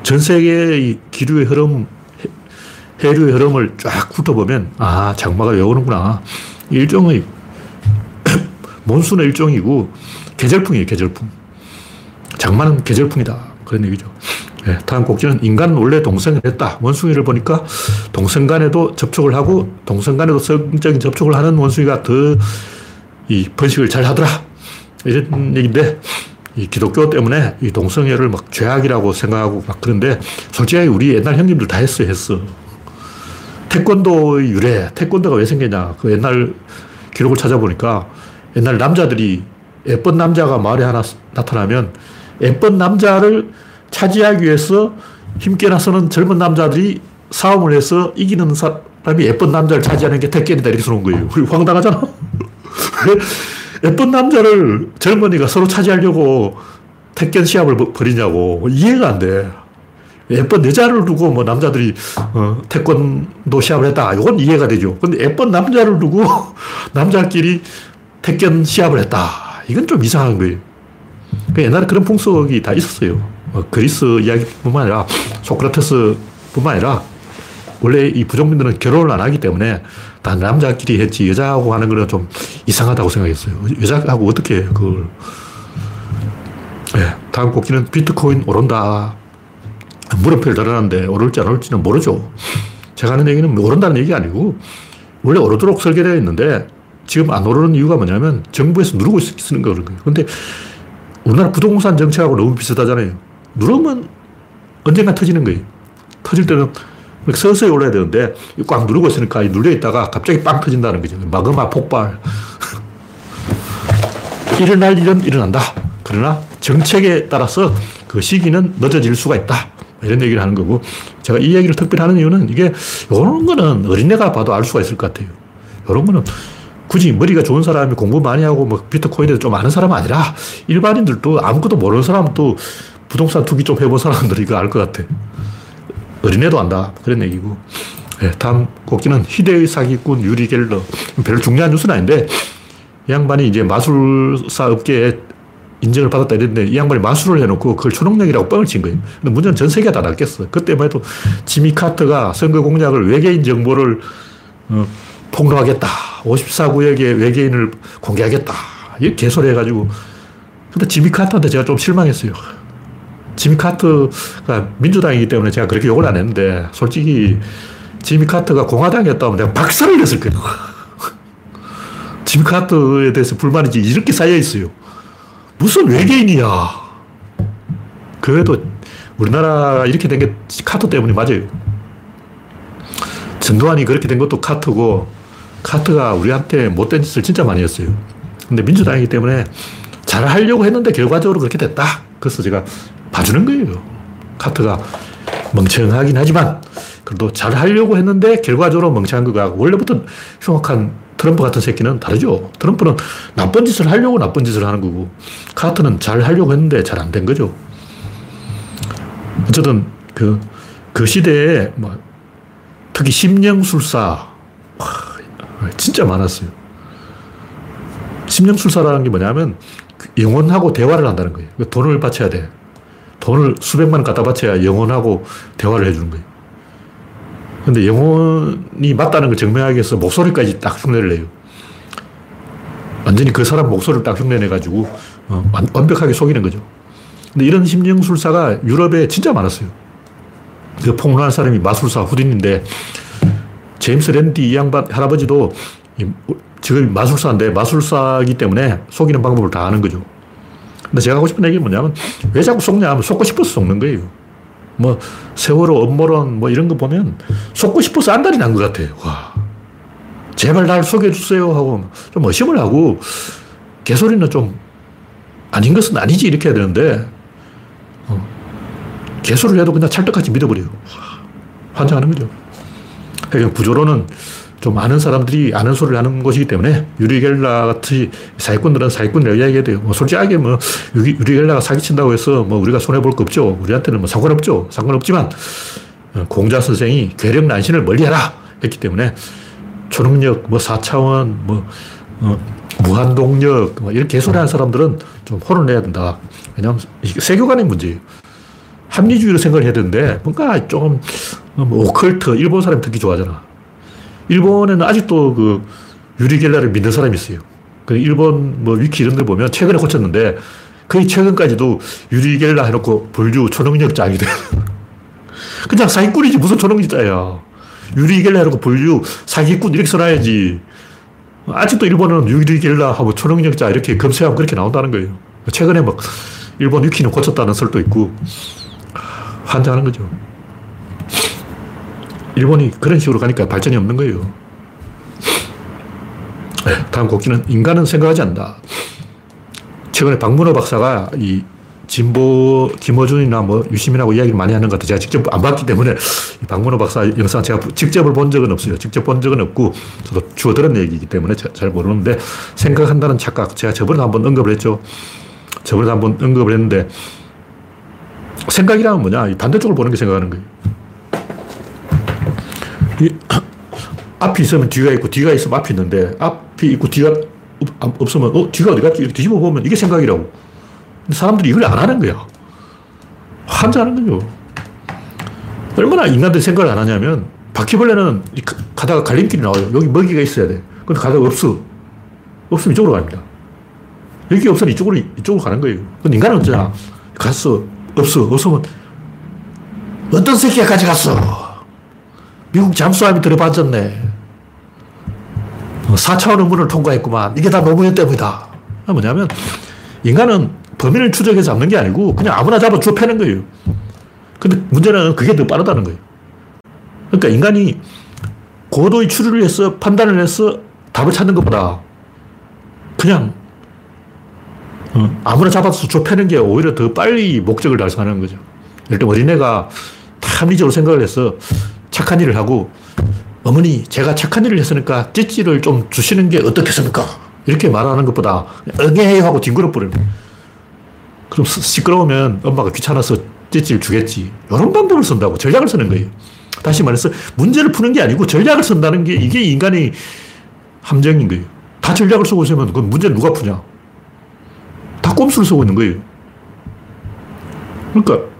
전 세계의 기류의 흐름, 해류의 흐름을 쫙 훑어보면, 아, 장마가 왜 오는구나. 일종의, 몬순의 일종이고, 계절풍이에요, 계절풍. 장마는 계절풍이다. 그런 얘기죠. 네, 다음 곡지는 인간은 원래 동성이 됐다. 원숭이를 보니까 동성 간에도 접촉을 하고 동성 간에도 성적인 접촉을 하는 원숭이가 더 이 번식을 잘 하더라. 이런 얘기인데 이 기독교 때문에 이 동성애를 막 죄악이라고 생각하고 막 그런데 솔직히 우리 옛날 형님들 다 했어. 태권도의 유래, 태권도가 왜 생겼냐. 그 옛날 기록을 찾아보니까 옛날 남자들이 예쁜 남자가 마을에 하나 나타나면 예쁜 남자를 차지하기 위해서 힘께 나서는 젊은 남자들이 싸움을 해서 이기는 사람이 예쁜 남자를 차지하는 게 태권이다 이렇게 써놓은 거예요. 황당하잖아. 예쁜 남자를 젊은이가 서로 차지하려고 태권 시합을 벌이냐고. 이해가 안 돼. 예쁜 여자를 두고 뭐 남자들이 태권도 시합을 했다. 이건 이해가 되죠. 근데 예쁜 남자를 두고 남자끼리 태권 시합을 했다. 이건 좀 이상한 거예요. 그러니까 옛날에 그런 풍속이 다 있었어요. 그리스 이야기뿐만 아니라 소크라테스뿐만 아니라 원래 이 부족민들은 결혼을 안 하기 때문에 다 남자끼리 했지 여자하고 하는 거는 좀 이상하다고 생각했어요. 여자하고 어떻게 해, 그걸. 네, 다음 곡지는 비트코인 오른다. 물음표를 달았는데 오를지 안 오를지는 모르죠. 제가 하는 얘기는 오른다는 얘기가 아니고 원래 오르도록 설계되어 있는데 지금 안 오르는 이유가 뭐냐면 정부에서 누르고 쓰는 거예요. 그런데 우리나라 부동산 정책하고 너무 비슷하잖아요. 누르면 언젠가 터지는 거예요. 터질 때는 서서히 올라야 되는데 꽉 누르고 있으니까 눌려있다가 갑자기 빵 터진다는 거죠. 마그마 폭발. 일어날 일은 일어난다. 그러나 정책에 따라서 그 시기는 늦어질 수가 있다. 이런 얘기를 하는 거고 제가 이 얘기를 특별히 하는 이유는 이게 이런 거는 어린애가 봐도 알 수가 있을 것 같아요. 이런 거는 굳이 머리가 좋은 사람이 공부 많이 하고 뭐 비트코인에 좀 아는 사람은 아니라 일반인들도 아무것도 모르는 사람도 부동산 투기 좀 해본 사람들이 이거 알 것 같아. 어린애도 안다. 그런 얘기고. 네, 다음 곡기는 희대의 사기꾼 유리 겔라. 별로 중요한 뉴스는 아닌데, 이 양반이 이제 마술사 업계에 인정을 받았다 이랬는데, 이 양반이 마술을 해놓고 그걸 초능력이라고 뻥을 친 거예요. 근데 문제는 전 세계가 다 났겠어. 그때만 해도 지미 카터가 선거 공약을 외계인 정보를 폭로하겠다. 54구역에 외계인을 공개하겠다. 이렇게 개소리해가지고. 근데 지미 카터한테 제가 좀 실망했어요. 지미 카터가 민주당이기 때문에 제가 그렇게 욕을 안 했는데 솔직히 지미 카터가 공화당이었다면 내가 박살을 냈을 거예요. 지미 카터에 대해서 불만이 이렇게 쌓여있어요. 무슨 외계인이야. 그래도 우리나라 이렇게 된 게 카터 때문이 맞아요. 전두환이 그렇게 된 것도 카터고 카터가 우리한테 못된 짓을 진짜 많이 했어요. 근데 민주당이기 때문에 잘하려고 했는데 결과적으로 그렇게 됐다. 그래서 제가 봐주는 거예요. 카트가 멍청하긴 하지만 그래도 잘 하려고 했는데 결과적으로 멍청한 거가 원래부터 흉악한 트럼프 같은 새끼는 다르죠. 트럼프는 나쁜 짓을 하려고 나쁜 짓을 하는 거고 카트는 잘 하려고 했는데 잘 안 된 거죠. 어쨌든 그 시대에 뭐 특히 심령술사 진짜 많았어요. 심령술사라는 게 뭐냐면 영혼하고 대화를 한다는 거예요. 돈을 바쳐야 돼. 돈을 수백만 원 갖다 바쳐야 영혼하고 대화를 해주는 거예요. 근데 영혼이 맞다는 걸 증명하기 위해서 목소리까지 딱 흉내를 내요. 완전히 그 사람 목소리를 딱 흉내내가지고 완벽하게 속이는 거죠. 근데 이런 심령술사가 유럽에 진짜 많았어요. 그 폭로한 사람이 마술사 후딘인데 제임스 랜디 이 양반 할아버지도 지금이 마술사인데 마술사이기 때문에 속이는 방법을 다 아는 거죠. 근데 제가 하고 싶은 얘기는 뭐냐면 왜 자꾸 속냐 하면 속고 싶어서 속는 거예요. 뭐 세월호 음모론 뭐 이런 거 보면 속고 싶어서 안달이 난 것 같아요. 와, 제발 날 속여 주세요 하고 좀 의심을 하고 개소리는 좀 아닌 것은 아니지 이렇게 해야 되는데 개소리를 해도 그냥 찰떡같이 믿어버려요. 환장하는 거죠. 그러니까 구조론은 좀 아는 사람들이 아는 소리를 하는 것이기 때문에 유리 겔라 같이 사기꾼들은 사기꾼이라고 이야기해야 돼요. 뭐 솔직하게 뭐 유리 겔라가 사기친다고 해서 뭐 우리가 손해볼 거 없죠. 우리한테는 뭐 상관없죠. 상관없지만 공자 선생이 괴력 난신을 멀리하라 했기 때문에 초능력, 뭐 4차원, 뭐 무한동력 뭐 이렇게 개소리하는 사람들은 좀 혼을 내야 된다. 왜냐하면 세교관의 문제예요. 합리주의로 생각을 해야 되는데 뭔가 조금 뭐 오컬트, 일본 사람이 듣기 좋아하잖아. 일본에는 아직도 그 유리 겔라를 믿는 사람이 있어요. 그 일본 뭐 위키 이런 데 보면 최근에 고쳤는데 거의 최근까지도 유리 겔라 해놓고 분류 초능력자이 돼. 그냥 사기꾼이지 무슨 초능력자야. 유리 겔라 해놓고 분류 사기꾼 이렇게 써놔야지. 아직도 일본은 유리 겔라하고 초능력자 이렇게 검색하면 그렇게 나온다는 거예요. 최근에 막 일본 위키는 고쳤다는 설도 있고 환장하는 거죠. 일본이 그런 식으로 가니까 발전이 없는 거예요. 다음 곡기는 인간은 생각하지 않는다. 최근에 박문호 박사가 이 진보 김어준이나 뭐 유시민하고 이야기를 많이 하는 것 같아요. 제가 직접 안 봤기 때문에 이 박문호 박사 영상 제가 직접 본 적은 없어요. 직접 본 적은 없고 저도 주워 들은 얘기이기 때문에 잘 모르는데 생각한다는 착각. 제가 저번에 한번 언급을 했죠. 저번에 한번 언급을 했는데 생각이라면 뭐냐? 이 반대쪽을 보는 게 생각하는 거예요. 앞이 있으면 뒤가 있고 뒤가 있으면 앞이 있는데 앞이 있고 뒤가 없으면 뒤가 어디 갔지? 이렇게 뒤집어 보면 이게 생각이라고. 근데 사람들이 이걸 안 하는 거야. 환장하는 거죠. 얼마나 인간들이 생각을 안 하냐면 바퀴벌레는 가다가 갈림길이 나와요. 여기 먹이가 있어야 돼. 근데 가다가 없어. 없으면 이쪽으로 갑니다. 여기 없으면 이쪽으로 가는 거예요. 근데 인간은 어쩌냐? 갔어. 없어. 없으면 어떤 새끼가 가져갔어. 미국 잠수함이 들어빠졌네. 4차원의 문을 통과했구만. 이게 다 노무현 때문이다. 뭐냐면 인간은 범인을 추적해서 잡는 게 아니고 그냥 아무나 잡아 주워 패는 거예요. 근데 문제는 그게 더 빠르다는 거예요. 그러니까 인간이 고도의 추리를 해서 판단을 해서 답을 찾는 것보다 그냥 아무나 잡아서 주워 패는 게 오히려 더 빨리 목적을 달성하는 거죠. 일단 어린애가 합리적으로 생각을 해서 착한 일을 하고 어머니 제가 착한 일을 했으니까 찌찌를 좀 주시는 게 어떻겠습니까? 이렇게 말하는 것보다 응애해요 하고 뒹굴어 버려요. 그럼 시끄러우면 엄마가 귀찮아서 찌찌를 주겠지. 이런 방법을 쓴다고 전략을 쓰는 거예요. 다시 말해서 문제를 푸는 게 아니고 전략을 쓴다는 게 이게 인간의 함정인 거예요. 다 전략을 쓰고 있으면 그건 문제를 누가 푸냐? 다 꼼수를 쓰고 있는 거예요. 그러니까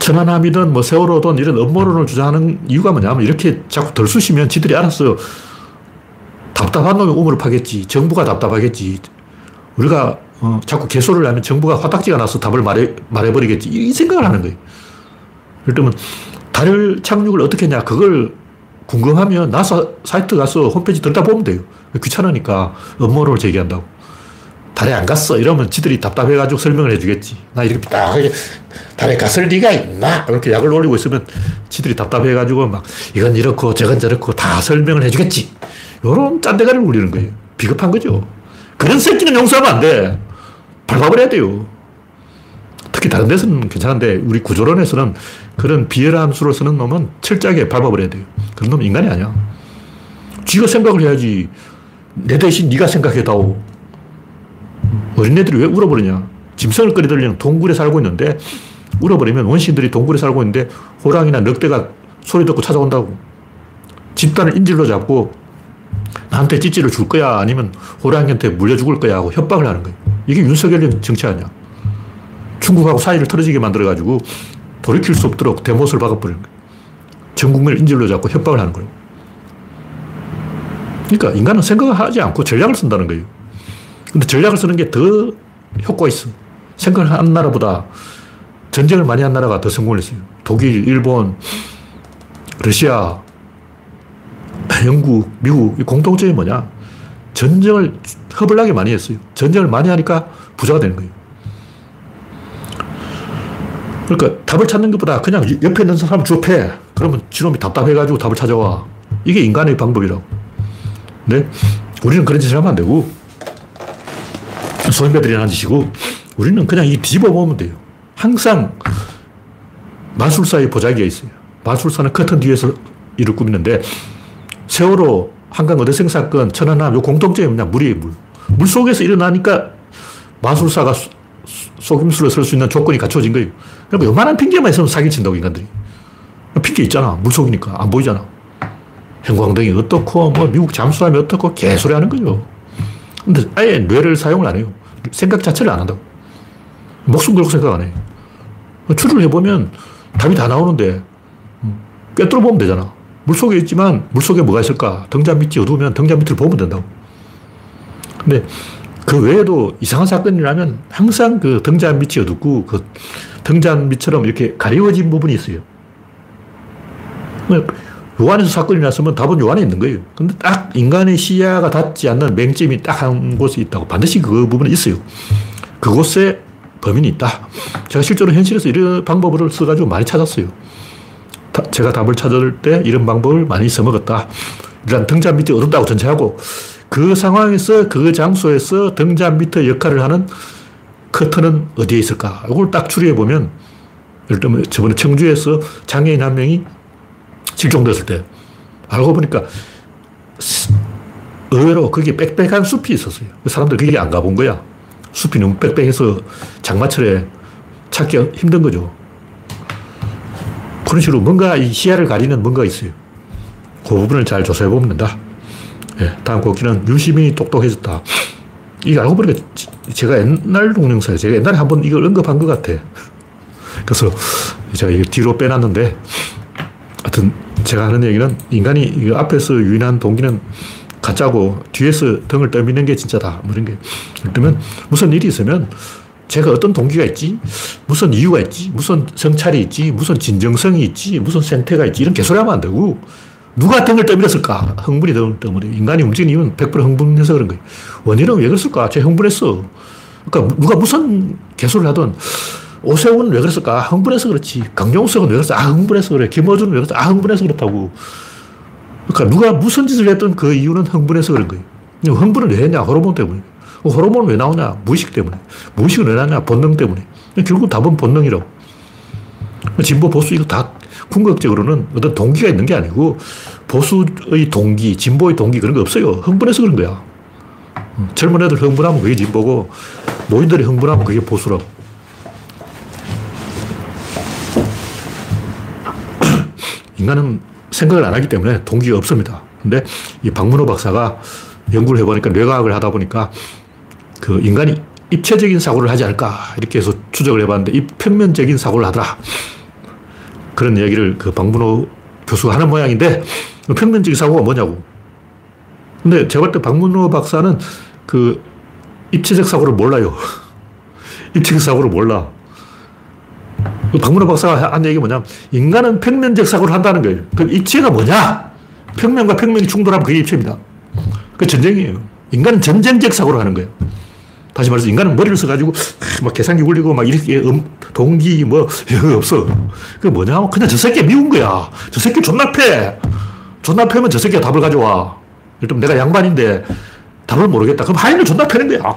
천안함이든 뭐 세월호든 이런 음모론을 주장하는 이유가 뭐냐면 이렇게 자꾸 덜 쑤시면 지들이 알았어요. 답답한 놈이 우물을 파겠지. 정부가 답답하겠지. 우리가 자꾸 개소리를 하면 정부가 화딱지가 나서 답을 말해버리겠지. 이 생각을 하는 거예요. 예를 들면 달 착륙을 어떻게 했냐. 그걸 궁금하면 나사 사이트 가서 홈페이지 들다 보면 돼요. 귀찮으니까 음모론을 제기한다고. 달에 안 갔어. 이러면 지들이 답답해가지고 설명을 해주겠지. 나 이렇게 딱 달에 갔을 리가 있나? 이렇게 약을 올리고 있으면 지들이 답답해가지고 막 이건 이렇고 저건 저렇고 다 설명을 해주겠지. 이런 짠대가리를 울리는 거예요. 비겁한 거죠. 그런 새끼는 용서하면 안 돼. 밟아버려야 돼요. 특히 다른 데서는 괜찮은데 우리 구조론에서는 그런 비열한 수를 쓰는 놈은 철저하게 밟아버려야 돼요. 그런 놈은 인간이 아니야. 지가 생각을 해야지. 내 대신 네가 생각해다오. 어린애들이 왜 울어버리냐. 짐승을 끌어들이는 동굴에 살고 있는데 울어버리면 원시인들이 동굴에 살고 있는데 호랑이나 늑대가 소리 듣고 찾아온다고. 집단을 인질로 잡고 나한테 찌찌를 줄 거야 아니면 호랑이한테 물려 죽을 거야 하고 협박을 하는 거예요. 이게 윤석열이 정치 아니야. 중국하고 사이를 틀어지게 만들어가지고 돌이킬 수 없도록 대못을 박아버리는 거예요. 전 국민을 인질로 잡고 협박을 하는 거예요. 그러니까 인간은 생각하지 않고 전략을 쓴다는 거예요. 근데 전략을 쓰는 게 더 효과가 있어. 생각을 한 나라보다 전쟁을 많이 한 나라가 더 성공을 했어요. 독일, 일본, 러시아, 영국, 미국. 이 공통점이 뭐냐. 전쟁을 허블나게 많이 했어요. 전쟁을 많이 하니까 부자가 되는 거예요. 그러니까 답을 찾는 것보다 그냥 옆에 있는 사람 주워 패. 그러면 지놈이 답답해가지고 답을 찾아와. 이게 인간의 방법이라고. 근데 우리는 그런 짓을 하면 안 되고, 소인배들이 하는 짓이고, 우리는 그냥 이 뒤집어보면 돼요. 항상 마술사의 보자기에 있어요. 마술사는 커튼 뒤에서 일을 꾸미는데, 세월호, 한강 어대생 사건, 천안함, 요 공통점이 뭐냐? 물이에요, 물. 물 속에서 일어나니까 마술사가 속임수를 쓸 수 있는 조건이 갖춰진 거예요. 그러니까 요만한 핑계만 있으면 사기친다고, 인간들이. 핑계 있잖아. 물 속이니까. 안 보이잖아. 형광등이 어떻고, 뭐, 미국 잠수함이 어떻고, 개소리 하는 거죠. 근데 아예 뇌를 사용을 안 해요. 생각 자체를 안 한다고. 목숨 걸고 생각 안 해. 추리를 해보면 답이 다 나오는데, 꿰뚫어 보면 되잖아. 물 속에 있지만, 물 속에 뭐가 있을까? 등잔 밑이 어두우면 등잔 밑을 보면 된다고. 근데 그 외에도 이상한 사건이라면 항상 그 등잔 밑이 어둡고, 그 등잔 밑처럼 이렇게 가려워진 부분이 있어요. 요 안에서 사건이 났으면 답은 요 안에 있는 거예요. 근데 딱 인간의 시야가 닿지 않는 맹점이 딱 한 곳에 있다고. 반드시 그 부분이 있어요. 그곳에 범인이 있다. 제가 실제로 현실에서 이런 방법을 써가지고 많이 찾았어요. 제가 답을 찾을 때 이런 방법을 많이 써먹었다. 일단 등잔 밑이 어둡다고 전제하고, 그 상황에서, 그 장소에서 등잔 밑의 역할을 하는 커튼은 어디에 있을까? 이걸 딱 추리해보면, 예를 들면 저번에 청주에서 장애인 한 명이 실종됐을 때 알고 보니까 의외로 거기에 빽빽한 숲이 있었어요. 사람들이 거기 안 가본 거야. 숲이 너무 빽빽해서 장마철에 찾기 힘든 거죠. 그런 식으로 뭔가 이 시야를 가리는 뭔가가 있어요. 그 부분을 잘 조사해 보면 된다. 예, 다음 곡기는 유시민이 똑똑해졌다. 이거 알고 보니까 제가 옛날 동영상에 제가 옛날에 한번 이걸 언급한 것 같아. 그래서 제가 이거 뒤로 빼놨는데, 하여튼 제가 하는 얘기는 인간이 이거 앞에서 유인한 동기는 가짜고 뒤에서 등을 떠미는 게 진짜다. 뭐 이런 게. 그러면 무슨 일이 있으면 제가 어떤 동기가 있지? 무슨 이유가 있지? 무슨 성찰이 있지? 무슨 진정성이 있지? 무슨 생태가 있지? 이런 개소리 하면 안 되고, 누가 등을 떠밀었을까? 흥분이 등을 떠밀어요. 인간이 움직이는 이유는 100% 흥분해서 그런 거예요. 원인은 왜 그랬을까? 쟤 흥분했어. 그러니까 누가 무슨 개소리를 하든 오세훈은 왜 그랬을까? 흥분해서 그렇지. 강용석은 왜 그랬어? 아, 흥분해서 그래. 김어준은 왜 그랬어? 아, 흥분해서 그렇다고. 그러니까 누가 무슨 짓을 했든 그 이유는 흥분해서 그런 거예요. 흥분을 왜 했냐? 호르몬 때문에. 호르몬은 왜 나오냐? 무의식 때문에. 무의식은 왜 나오냐? 본능 때문에. 결국 답은 본능이라고. 진보, 보수 이거 다 궁극적으로는 어떤 동기가 있는 게 아니고, 보수의 동기, 진보의 동기 그런 거 없어요. 흥분해서 그런 거야. 젊은 애들 흥분하면 그게 진보고, 노인들이 흥분하면 그게 보수라고. 인간은 생각을 안 하기 때문에 동기가 없습니다. 근데 이 박문호 박사가 연구를 해보니까, 뇌과학을 하다 보니까, 그 인간이 입체적인 사고를 하지 않을까, 이렇게 해서 추적을 해봤는데, 평면적인 사고를 하더라. 그런 이야기를 그 박문호 교수가 하는 모양인데, 평면적인 사고가 뭐냐고. 근데 제가 볼 때 박문호 박사는 그 입체적 사고를 몰라요. 입체적 사고를 몰라. 박문호 박사가 한 얘기가 뭐냐면, 인간은 평면적 사고를 한다는 거예요. 그럼 입체가 뭐냐? 평면과 평면이 충돌하면 그게 입체입니다. 그게 전쟁이에요. 인간은 전쟁적 사고를 하는 거예요. 다시 말해서 인간은 머리를 써가지고 막 계산기 굴리고 막 이렇게 동기 뭐 이런 거 없어. 그게 뭐냐 하면 그냥 저 새끼 미운 거야. 저 새끼 존나 패. 존나 패면 저 새끼가 답을 가져와. 일단 내가 양반인데 답을 모르겠다. 그럼 하인을 존나 패는 거야.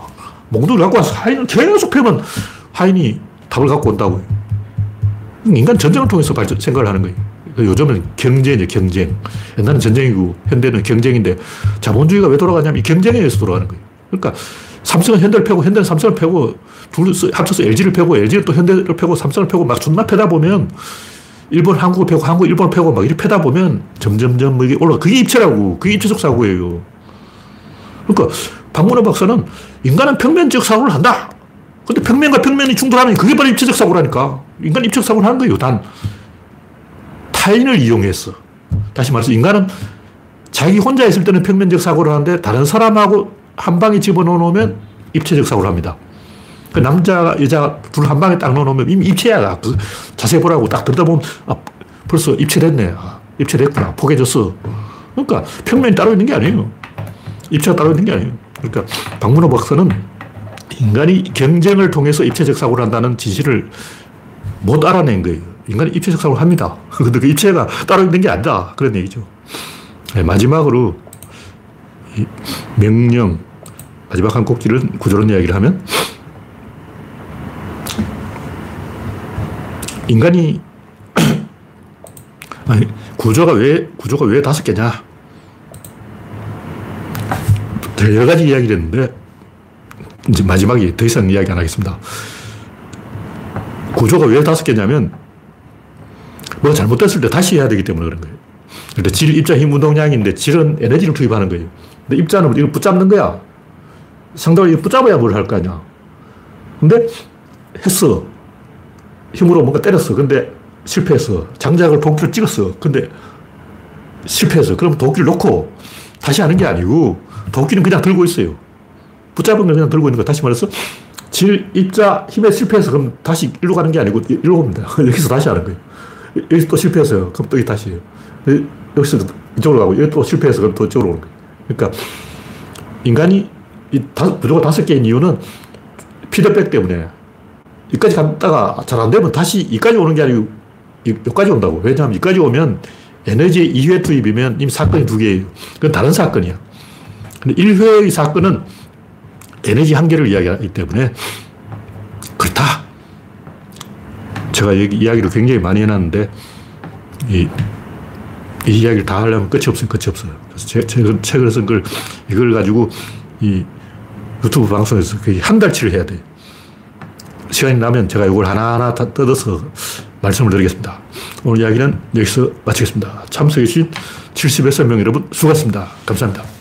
몽둥이를 갖고 와서 하인을 계속 패면 하인이 답을 갖고 온다고요. 인간 전쟁을 통해서 생각을 하는 거예요. 요즘은 경쟁이에요, 경쟁. 옛날은 전쟁이고 현대는 경쟁인데, 자본주의가 왜 돌아가냐면 이 경쟁에 의해서 돌아가는 거예요. 그러니까 삼성은 현대를 패고, 현대는 삼성을 패고, 둘 합쳐서 LG를 패고, LG는 또 현대를 패고, 삼성을 패고, 막 존나 패다 보면, 일본 한국을 패고, 한국 일본을 패고, 막 이렇게 패다 보면 점점점 이게 올라가. 그게 입체라고. 그게 입체적 사고예요. 그러니까 박문호 박사는 인간은 평면적 사고를 한다. 근데 평면과 평면이 충돌하면 그게 바로 입체적 사고라니까. 인간은 입체적 사고를 하는 거예요. 단 타인을 이용해서. 다시 말해서 인간은 자기 혼자 있을 때는 평면적 사고를 하는데, 다른 사람하고 한 방에 집어넣어놓으면 입체적 사고를 합니다. 그 남자, 여자 둘 한 방에 딱 넣어놓으면 이미 입체야. 그 자세히 보라고 딱 들여다보면, 아, 벌써 입체됐네. 아, 입체됐구나. 포개졌어. 그러니까 평면이 따로 있는 게 아니에요. 입체가 따로 있는 게 아니에요. 그러니까 박문호 박사는 인간이 경쟁을 통해서 입체적 사고를 한다는 진실을 못 알아낸 거예요. 인간은 입체적 사고를 합니다. 근데 그 입체가 따로 있는 게 아니다. 그런 얘기죠. 네, 마지막으로 이 명령, 마지막 한 꼭지를 구조론 이야기를 하면 인간이 아니, 구조가 왜 다섯 개냐? 여러 가지 이야기를 했는데 이제 마지막에 더 이상 이야기 안 하겠습니다. 구조가 왜 다섯 개냐면 뭐가 잘못됐을 때 다시 해야 되기 때문에 그런 거예요. 그런데 질, 입자, 힘, 운동량인데 질은 에너지를 투입하는 거예요. 근데 입자는 이걸 붙잡는 거야. 상대방이 붙잡아야 뭘 할 거 아니야. 근데 했어. 힘으로 뭔가 때렸어. 근데 실패했어. 장작을 도끼로 찍었어. 근데 실패했어. 그럼 도끼를 놓고 다시 하는 게 아니고 도끼는 그냥 들고 있어요. 붙잡은 걸 그냥 들고 있는 거. 다시 말해서 질, 입자, 힘에 실패해서 그럼 다시 일로 가는 게 아니고 일로 옵니다. 여기서 다시 하는 거예요. 여기서 또 실패했어요. 그럼 또 여기 다시 해요. 여기서 이쪽으로 가고 여기 또 실패해서 그럼 또 이쪽으로 오는 거예요. 그러니까 인간이 구조가 다섯 개인 이유는 피드백 때문에 여기까지 갔다가 잘 안 되면 다시 여기까지 오는 게 아니고 여기까지 온다고. 왜냐하면 여기까지 오면 에너지의 2회 투입이면 이미 사건이 두 개예요. 그건 다른 사건이야. 근데 1회의 사건은 에너지 한계를 이야기하기 때문에 그렇다. 제가 여기 이야기를 굉장히 많이 해놨는데 이 이야기를 다 하려면 끝이 없어요. 그래서 제가 책을 쓴 걸 이걸 가지고 이 유튜브 방송에서 거의 한 달치를 해야 돼요. 시간이 나면 제가 이걸 하나하나 다 뜯어서 말씀을 드리겠습니다. 오늘 이야기는 여기서 마치겠습니다. 참석해주신 70여 명 여러분 수고하셨습니다. 감사합니다.